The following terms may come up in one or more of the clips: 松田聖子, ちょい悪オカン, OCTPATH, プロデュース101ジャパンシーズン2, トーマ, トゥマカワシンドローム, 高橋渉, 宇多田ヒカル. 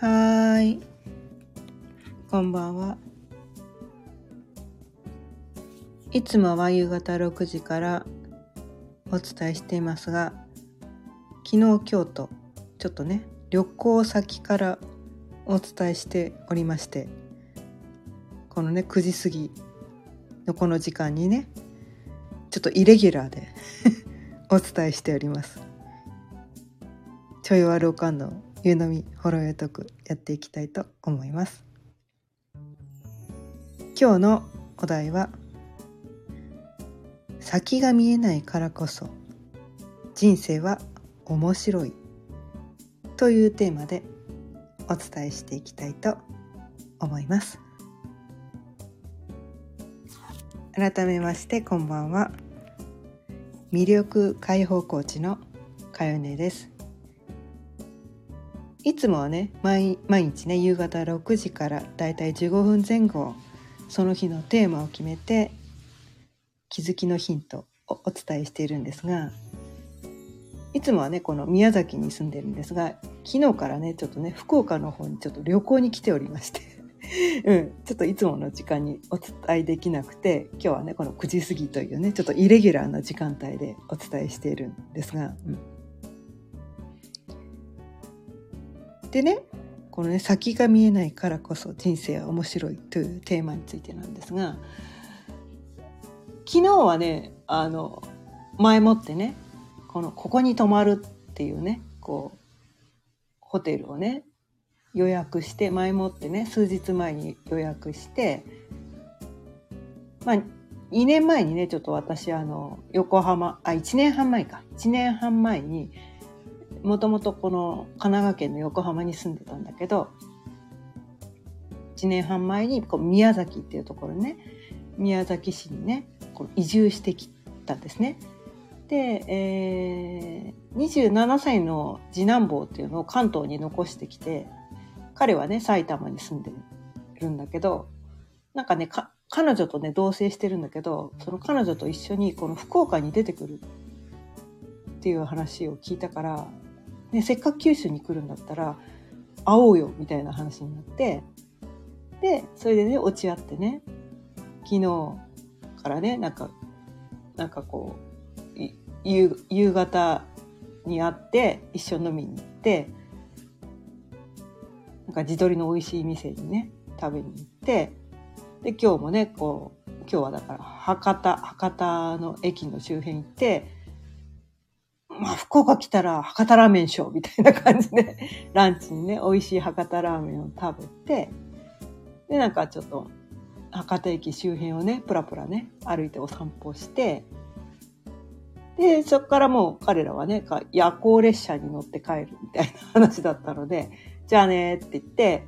はい、こんばんは。いつもは夕方6時からお伝えしていますが、昨日今日とちょっとね、旅行先からお伝えしておりまして、このね9時過ぎのこの時間にね、ちょっとイレギュラーでお伝えしております。ちょいわろうかんのゆうのみほろよとくやっていきたいと思います。今日のお題は、先が見えないからこそ人生は面白いというテーマでお伝えしていきたいと思います。改めましてこんばんは。魅力解放コーチのかよねです。いつもはね、毎日ね、夕方6時からだいたい15分前後、その日のテーマを決めて気づきのヒントをお伝えしているんですが、いつもはね、この宮崎に住んでるんですが、昨日からね、ちょっとね、福岡の方にちょっと旅行に来ておりまして、ちょっといつもの時間にお伝えできなくて、今日はね、この9時過ぎというね、ちょっとイレギュラーな時間帯でお伝えしているんですが、でね、このね、先が見えないからこそ人生は面白いというテーマについてなんですが、昨日はね、前もってね、ここに泊まるっていうね、こうホテルをね予約して、前もってね、数日前に予約して、2年前にね、ちょっと私1年半前にもともとこの神奈川県の横浜に住んでたんだけど、1年半前にこう宮崎っていうところね、宮崎市にねこう移住してきたんですね。で、27歳の次男坊っていうのを関東に残してきて、彼はね埼玉に住んでるんだけど、なんかね彼女とね同棲してるんだけど、その彼女と一緒にこの福岡に出てくるっていう話を聞いたから、ね、せっかく九州に来るんだったら会おうよみたいな話になって、でそれでね落ち合ってね、昨日からねなんかこう夕方に会って一緒に飲みに行って、なんか地鶏の美味しい店にね食べに行って、で今日もねこう今日はだから博多の駅の周辺行って、福岡来たら博多ラーメンショーみたいな感じでランチにね美味しい博多ラーメンを食べて、でなんかちょっと博多駅周辺をねプラプラね歩いてお散歩して、でそこからもう彼らはね夜行列車に乗って帰るみたいな話だったので、じゃあねって言って、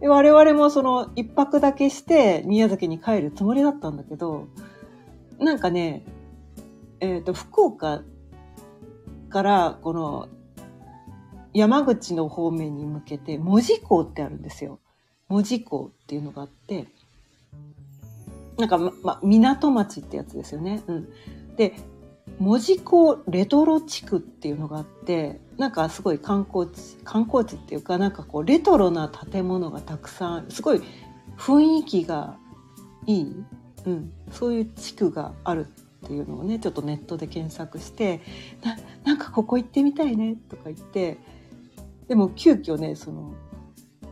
で我々もその一泊だけして宮崎に帰るつもりだったんだけど、なんかね福岡からこの山口の方面に向けて門司港ってあるんですよ。門司港っていうのがあって、なんか港町ってやつですよね。で門司港レトロ地区っていうのがあって、なんかすごい観光地っていうか、なんかこうレトロな建物がたくさん、すごい雰囲気がいい、そういう地区があるっていうのをねちょっとネットで検索して、 なんかここ行ってみたいねとか言って、でも急遽ねその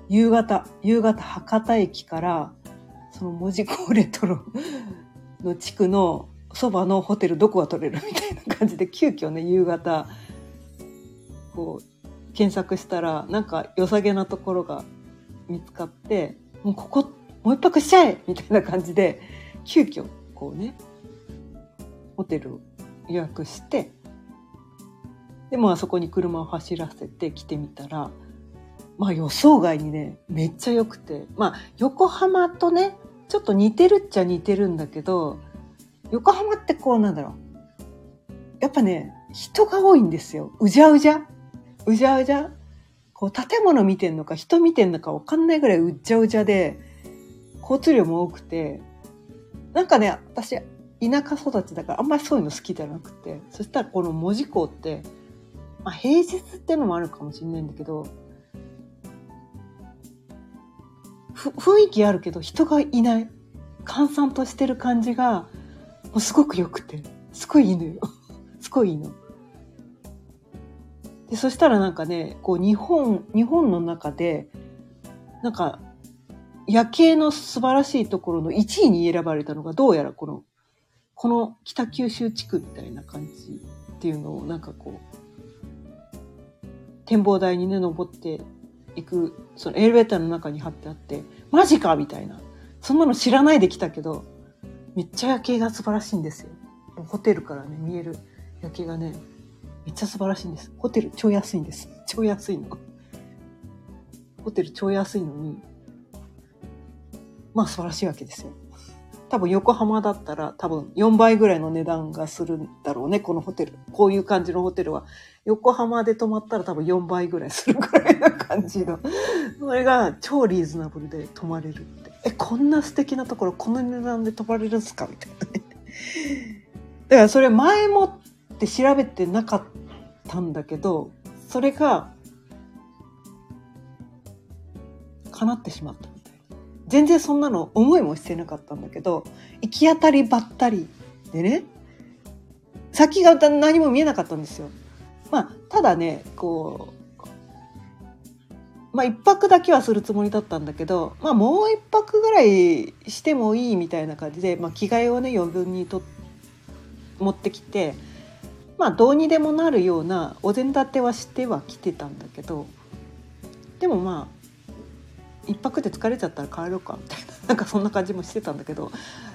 夕方博多駅からその門司港レトロの地区のそばのホテルどこが取れるみたいな感じで、急遽ね夕方こう検索したら、なんか良さげなところが見つかって、もうここもう一泊しちゃえみたいな感じで急遽こうねホテルを予約して、でもあそこに車を走らせて来てみたら、予想外にねめっちゃ良くて、横浜とねちょっと似てるっちゃ似てるんだけど、横浜ってこうなんだろう、やっぱね人が多いんですよ。うじゃうじゃこう建物見てんのか人見てんのか分かんないぐらいうじゃうじゃで、交通量も多くて、なんかね私田舎育ちだからあんまりそういうの好きじゃなくて、そしたらこの門司港って、平日ってのもあるかもしれないんだけど、雰囲気あるけど人がいない、閑散としてる感じがもうすごくよくて、すごいいいのよすごいいいので、そしたらなんかね、こう日本の中でなんか夜景の素晴らしいところの1位に選ばれたのが、どうやらこの北九州地区みたいな感じっていうのを、なんかこう展望台にね登っていく、そのエレベーターの中に貼ってあって、マジかみたいな、そんなの知らないで来たけどめっちゃ夜景が素晴らしいんですよ。ホテルからね見える夜景がねめっちゃ素晴らしいんです。ホテル超安いんです。超安いの、ホテル超安いのにまあ素晴らしいわけですよ。多分横浜だったら多分4倍ぐらいの値段がするんだろうね、このホテル。こういう感じのホテルは横浜で泊まったら多分4倍ぐらいするぐらいな感じの、それが超リーズナブルで泊まれるって、こんな素敵なところこの値段で泊まれるんすかみたいなね。だからそれ前もって調べてなかったんだけど、それが叶ってしまったみたいな。全然そんなの思いもしてなかったんだけど、行き当たりばったりでね、先が何も見えなかったんですよ。まあただね、こうまあ一泊だけはするつもりだったんだけど、まあもう一泊ぐらいしてもいいみたいな感じで、まあ着替えをね余分に持ってきて、まあどうにでもなるようなお膳立てはしてはきてたんだけど、でもまあ一泊で疲れちゃったら帰ろうかみたいな、なんかそんな感じもしてたんだけど、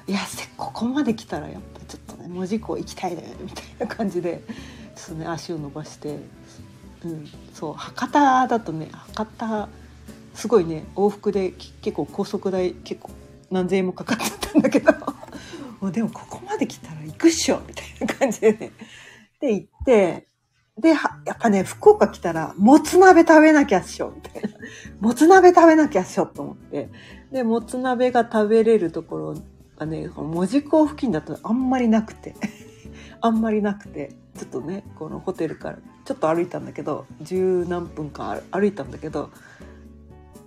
いやここまで来たらやっぱちょっとね門司港行きたいねみたいな感じで、ちょっとね足を伸ばして、そう博多だとね、博多すごいね往復で結構高速代結構何千円もかかっちゃったんだけどもうでもここまで来たら行くっしょみたいな感じでね、で行って、で、やっぱね、福岡来たら、もつ鍋食べなきゃっしょみたいな。もつ鍋食べなきゃっしょと思って。で、もつ鍋が食べれるところがね、門司港付近だとあんまりなくて。ちょっとね、このホテルから、ちょっと歩いたんだけど、十何分間歩いたんだけど、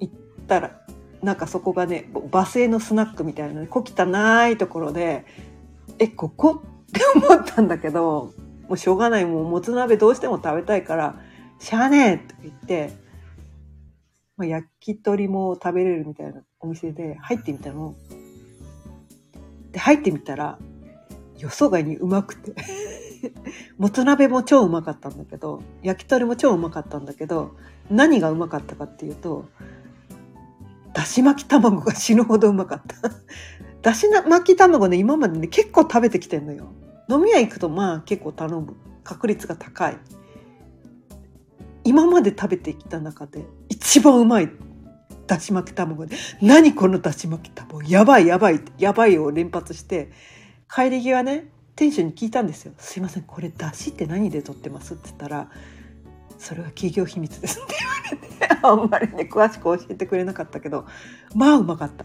行ったら、なんかそこがね、バスへのスナックみたいな、小汚いところで、ここって思ったんだけど、もうしょうがない、もうもつ鍋どうしても食べたいからしゃあねえって言って、まあ、焼き鳥も食べれるみたいなお店で入ってみたの。で入ってみたら予想外にうまくてもつ鍋も超うまかったんだけど、焼き鳥も超うまかったんだけど、何がうまかったかっていうと、だし巻き卵が死ぬほどうまかっただし巻き卵ね、今までね結構食べてきてんのよ。飲み屋行くとまあ結構頼む確率が高い。今まで食べてきた中で一番うまいだし巻き卵で、何このだし巻き卵やばいを連発して、帰り際ね店主に聞いたんですよ。すいません、これだしって何で取ってますって言ったら、それは企業秘密ですって言われてあんまりね詳しく教えてくれなかったけど、まあうまかった。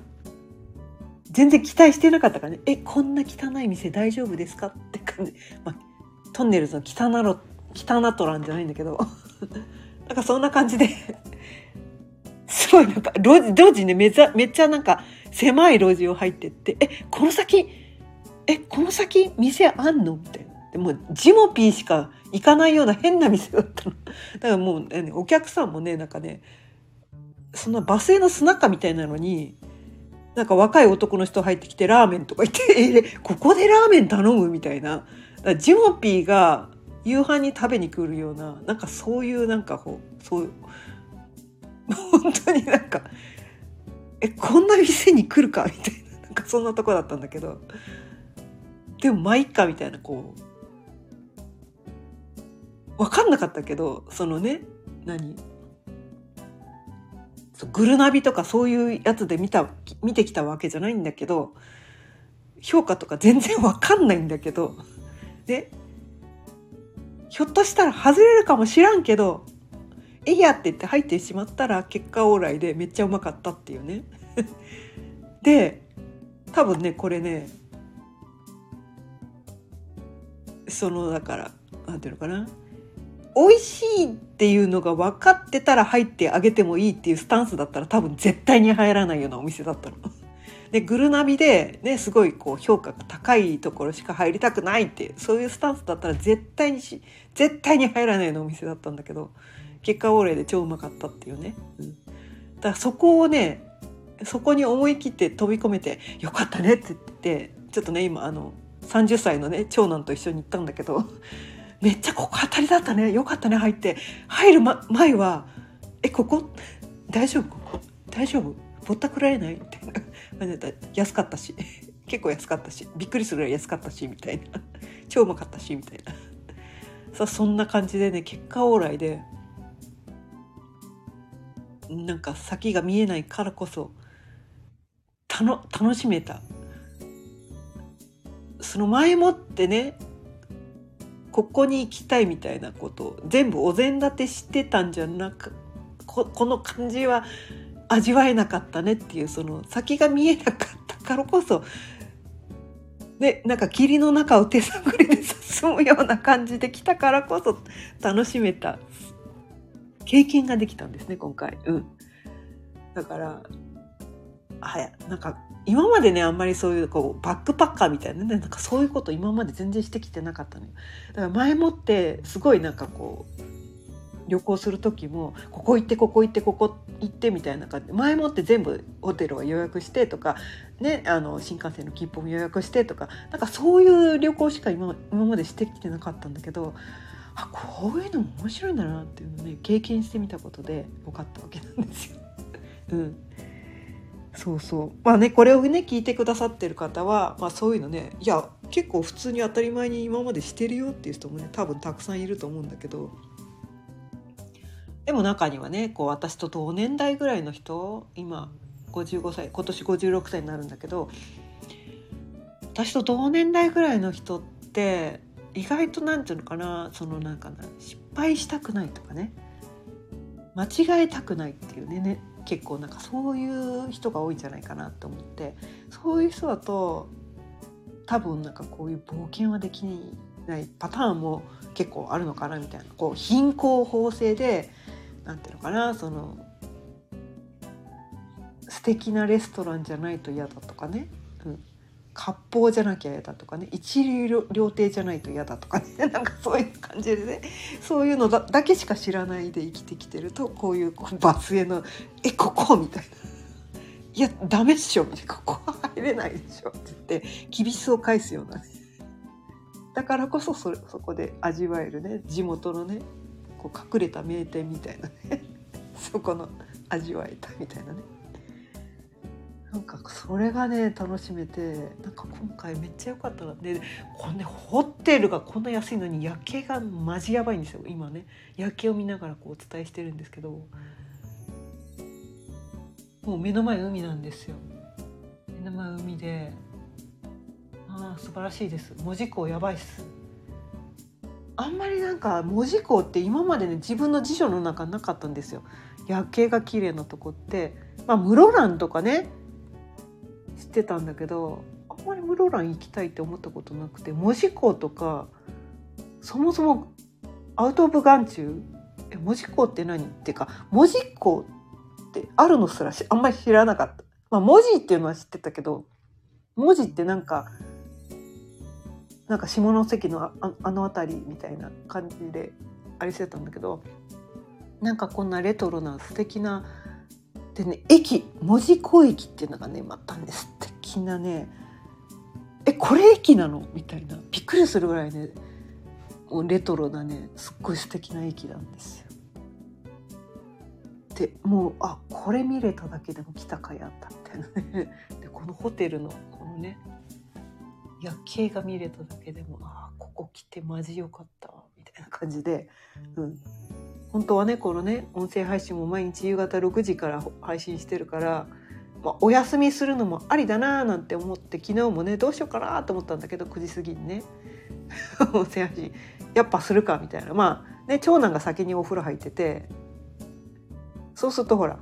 全然期待してなかったからね、こんな汚い店大丈夫ですかって感じ、まあ、トンネルズの汚トランじゃないんだけどなんかそんな感じですごいなんか路地ね、めっちゃなんか狭い路地を入ってって、この先店あんのみたいな。でもうジモピーしか行かないような変な店だったのだからもう、お客さんもねなんかね、そんなバスへのスナッカみたいなのに、なんか若い男の人入ってきてラーメンとか言ってここでラーメン頼むみたいな。だからジモピーが夕飯に食べに来るような、なんかそういうなんかこう、そういう本当になんかこんな店に来るかみたいな、なんかそんなとこだったんだけど、でもまあいっかみたいな、こう分かんなかったけど、そのねグルナビとかそういうやつで見てきたわけじゃないんだけど、評価とか全然わかんないんだけど、でひょっとしたら外れるかもしらんけどいやって言って入ってしまったら結果オーライでめっちゃうまかったっていうねで多分ねこれね、だからなんていうのかな、美味しいっていうのが分かってたら入ってあげてもいいっていうスタンスだったら多分絶対に入らないようなお店だったので、グルナビで、ね、すごいこう評価が高いところしか入りたくないってそういうスタンスだったら絶対に入らないようなお店だったんだけど、結果オーレイで超うまかったっていうね、だからそこをね、そこに思い切って飛び込めてよかったねって言って、ちょっとね今30歳のね長男と一緒に行ったんだけど、めっちゃここ当たりだったね、よかったね入って、入る、前はここ大丈夫、ここ大丈夫、ぼったくられないみたいな安かったし、結構安かったし、びっくりするぐらい安かったしみたいな、超うまかったしみたいなさ、そんな感じでね結果往来でなんか先が見えないからこそ楽しめた。その前もってねここに行きたいみたいなことを全部お膳立てしてたんじゃなく、この感じは味わえなかったねっていう、その先が見えなかったからこそで、なんか霧の中を手探りで進むような感じで来たからこそ楽しめた経験ができたんですね今回、だからなんか今までねあんまりそういうこうバックパッカーみたいなね、なんかそういうこと今まで全然してきてなかったのよ。だから前もってすごいなんかこう旅行する時もここ行ってここ行ってここ行ってみたいな感じ、前もって全部ホテルは予約してとかね、新幹線の切符も予約してとか、なんかそういう旅行しか今までしてきてなかったんだけど、あ、こういうのも面白いんだなっていうのをね経験してみたことで分かったわけなんですよ。そうそう、まあね、これをね聞いてくださってる方は、まあ、そういうのね、いや結構普通に当たり前に今までしてるよっていう人もね多分たくさんいると思うんだけど、でも中にはねこう私と同年代ぐらいの人、今55歳今年56歳になるんだけど、私と同年代ぐらいの人って意外となんていうのかな、そのなんか失敗したくないとかね、間違えたくないっていうね結構なんかそういう人が多いんじゃないかなと思って、そういう人だと多分なんかこういう冒険はできないパターンも結構あるのかなみたいな、こう貧困法制でなんていうのかな、その素敵なレストランじゃないと嫌だとかね、割烹じゃなきゃ嫌だとかね、一流料亭じゃないと嫌だとかね、なんかそういう感じでね、そういうの だけしか知らないで生きてきてると、こういうバスへのここみたいな、いやダメっしょみたいな、ここは入れないでしょって言って厳しさを返すような、だからこそ そこで味わえるね地元のねこう隠れた名店みたいなねそこの味わえたみたいなね、なんかそれがね楽しめて、なんか今回めっちゃ良かったな。でこのねホテルがこんな安いのに夜景がマジやばいんですよ今ね。夜景を見ながらこうお伝えしてるんですけど、もう目の前海なんですよ。目の前海で、素晴らしいです。門司港やばいっす。あんまりなんか門司港って今までね自分の辞書の中なかったんですよ。夜景が綺麗なとこって、室蘭とかね。知ってたんだけど、あんまり室蘭行きたいって思ったことなくて、門司港とかそもそもアウトオブ眼中、門司港って何っていうか、門司港ってあるのすらあんまり知らなかった。文字っていうのは知ってたけど、文字ってなんか下関のあの辺りみたいな感じでありしてたんだけど、なんかこんなレトロな素敵なでね、門司港駅っていうのがねまたね素敵なね、これ駅なのみたいな、びっくりするぐらいねもうレトロなねすっごい素敵な駅なんですよ。でもうこれ見れただけでも来たかやったみたいなねでこのホテルのこのね夜景が見れただけでもここ来てマジよかったみたいな感じで、本当はねこのね音声配信も毎日夕方6時から配信してるから、お休みするのもありだななんて思って、昨日もねどうしようかなと思ったんだけど、9時過ぎにね音声配信やっぱするかみたいな、長男が先にお風呂入ってて、そうするとほら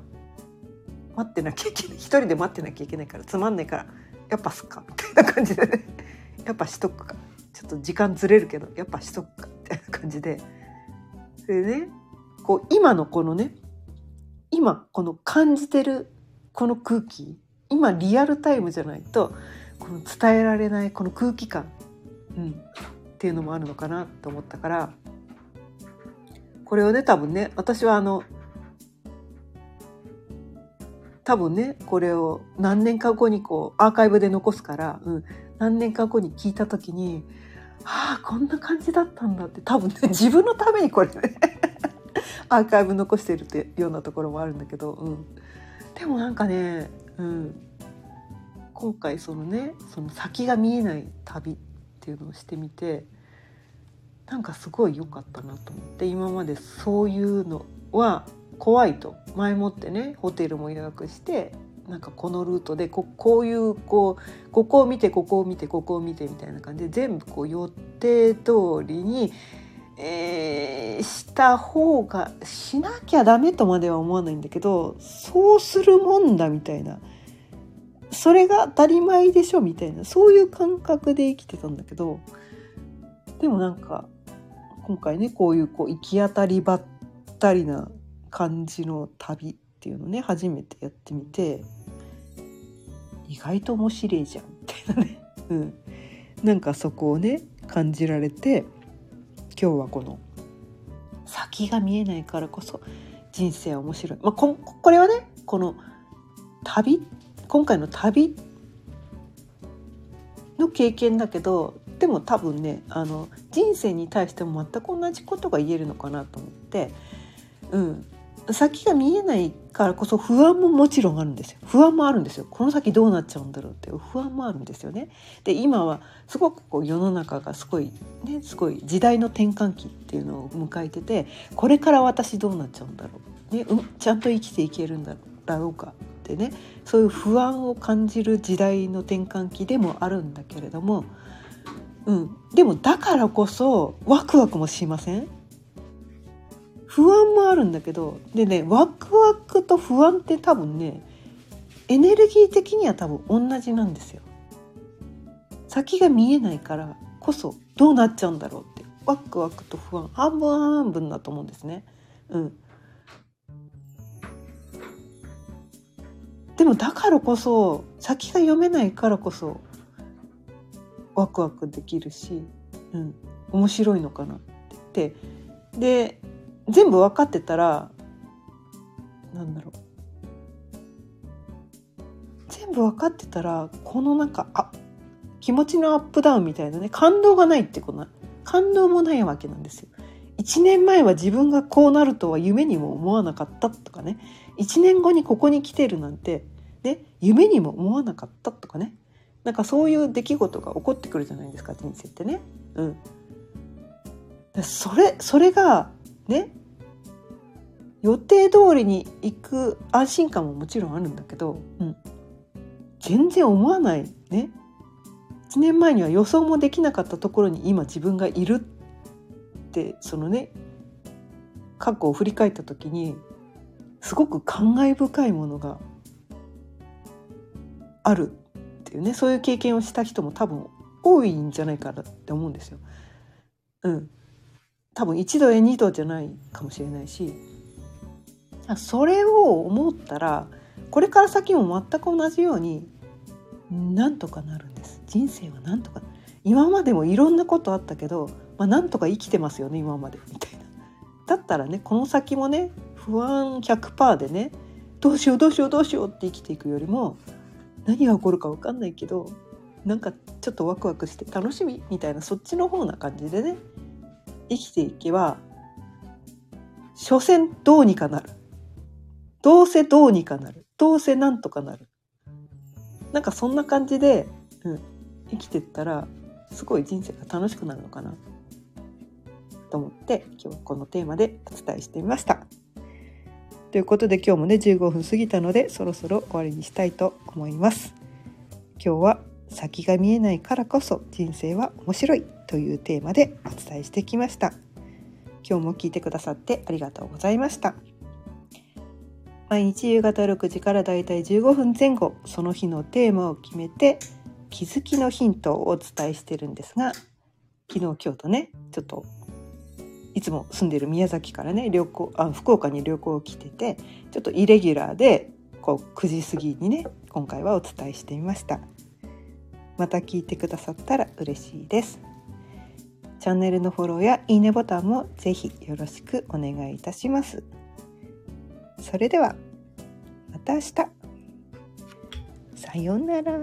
待ってなきゃいけない、一人で待ってなきゃいけないからつまんないからやっぱすっかみたいな感じでねやっぱしとくか、ちょっと時間ずれるけどやっぱしとくかみたいな感じで、でね、こう今のこのね、今この感じてるこの空気、今リアルタイムじゃないとこの伝えられないこの空気感、っていうのもあるのかなと思ったから、これをね多分ね、私はこれを何年か後にこうアーカイブで残すから、何年か後に聞いた時に、ああこんな感じだったんだって、多分ね自分のためにこれねアーカイブ残してるってようなところもあるんだけど、でもなんかね、今回そのね、その先が見えない旅っていうのをしてみて、なんかすごい良かったなと思って、今までそういうのは怖いと前もってね、ホテルも予約して、なんかこのルートで こういうここを見てここを見てここを見てみたいな感じで全部こう予定通りに、した方がしなきゃダメとまでは思わないんだけど、そうするもんだみたいな、それが当たり前でしょみたいな、そういう感覚で生きてたんだけど、でもなんか今回ね、こう行き当たりばったりな感じの旅っていうのね、初めてやってみて、意外と面白いじゃんみたいなね、なんかそこをね感じられて、今日はこの先が見えないからこそ人生は面白い、これはね、この旅、今回の旅の経験だけど、でも多分ね、人生に対しても全く同じことが言えるのかなと思って、先が見えないからこそ不安ももちろんあるんですよ。不安もあるんですよ。この先どうなっちゃうんだろうっていう不安もあるんですよね。で、今はすごくこう世の中がすごいね、すごい時代の転換期っていうのを迎えてて、これから私どうなっちゃうんだろう、ね、ちゃんと生きていけるんだろうかってね、そういう不安を感じる時代の転換期でもあるんだけれども、でもだからこそワクワクもしません？不安もあるんだけど、でね、ワクワクと不安って多分ね、エネルギー的には多分同じなんですよ。先が見えないからこそどうなっちゃうんだろうって、ワクワクと不安半分半分だと思うんですね。でもだからこそ、先が読めないからこそワクワクできるし、面白いのかなってで、全部分かってたら、なんだろう、全部分かってたら、このなんか気持ちのアップダウンみたいなね、感動がないってことな、感動もないわけなんですよ。1年前は自分がこうなるとは夢にも思わなかったとかね、1年後にここに来てるなんて、ね、夢にも思わなかったとかね、なんかそういう出来事が起こってくるじゃないですか、人生ってね。それがね、予定通りに行く安心感ももちろんあるんだけど、全然思わないね、1年前には予想もできなかったところに今自分がいるって、そのね、過去を振り返った時にすごく感慨深いものがあるっていうね、そういう経験をした人も多分多いんじゃないかなって思うんですよ。多分一度や二度じゃないかもしれないし、それを思ったらこれから先も全く同じようになんとかなるんです。人生はなんとか、今までもいろんなことあったけど、なんとか生きてますよね今までみたいな。だったらね、この先もね、不安 100% でね、どうしようどうしようどうしようって生きていくよりも、何が起こるか分かんないけど、なんかちょっとワクワクして楽しみみたいな、そっちの方な感じでね、生きていけば所詮どうにかなる、どうせどうにかなる、どうせなんとかなる、なんかそんな感じで、生きてったらすごい人生が楽しくなるのかなと思って、今日はこのテーマでお伝えしてみました。ということで、今日もね15分過ぎたので、そろそろ終わりにしたいと思います。今日は先が見えないからこそ人生は面白いというテーマでお伝えしてきました。今日も聞いてくださってありがとうございました。毎日夕方6時からだいたい15分前後、その日のテーマを決めて気づきのヒントをお伝えしてるんですが、昨日今日とね、ちょっといつも住んでる宮崎からね福岡に旅行来てて、ちょっとイレギュラーでこう9時過ぎにね今回はお伝えしてみました。また聞いてくださったら嬉しいです。チャンネルのフォローやいいねボタンもぜひよろしくお願いいたします。それではまた明日、さようなら。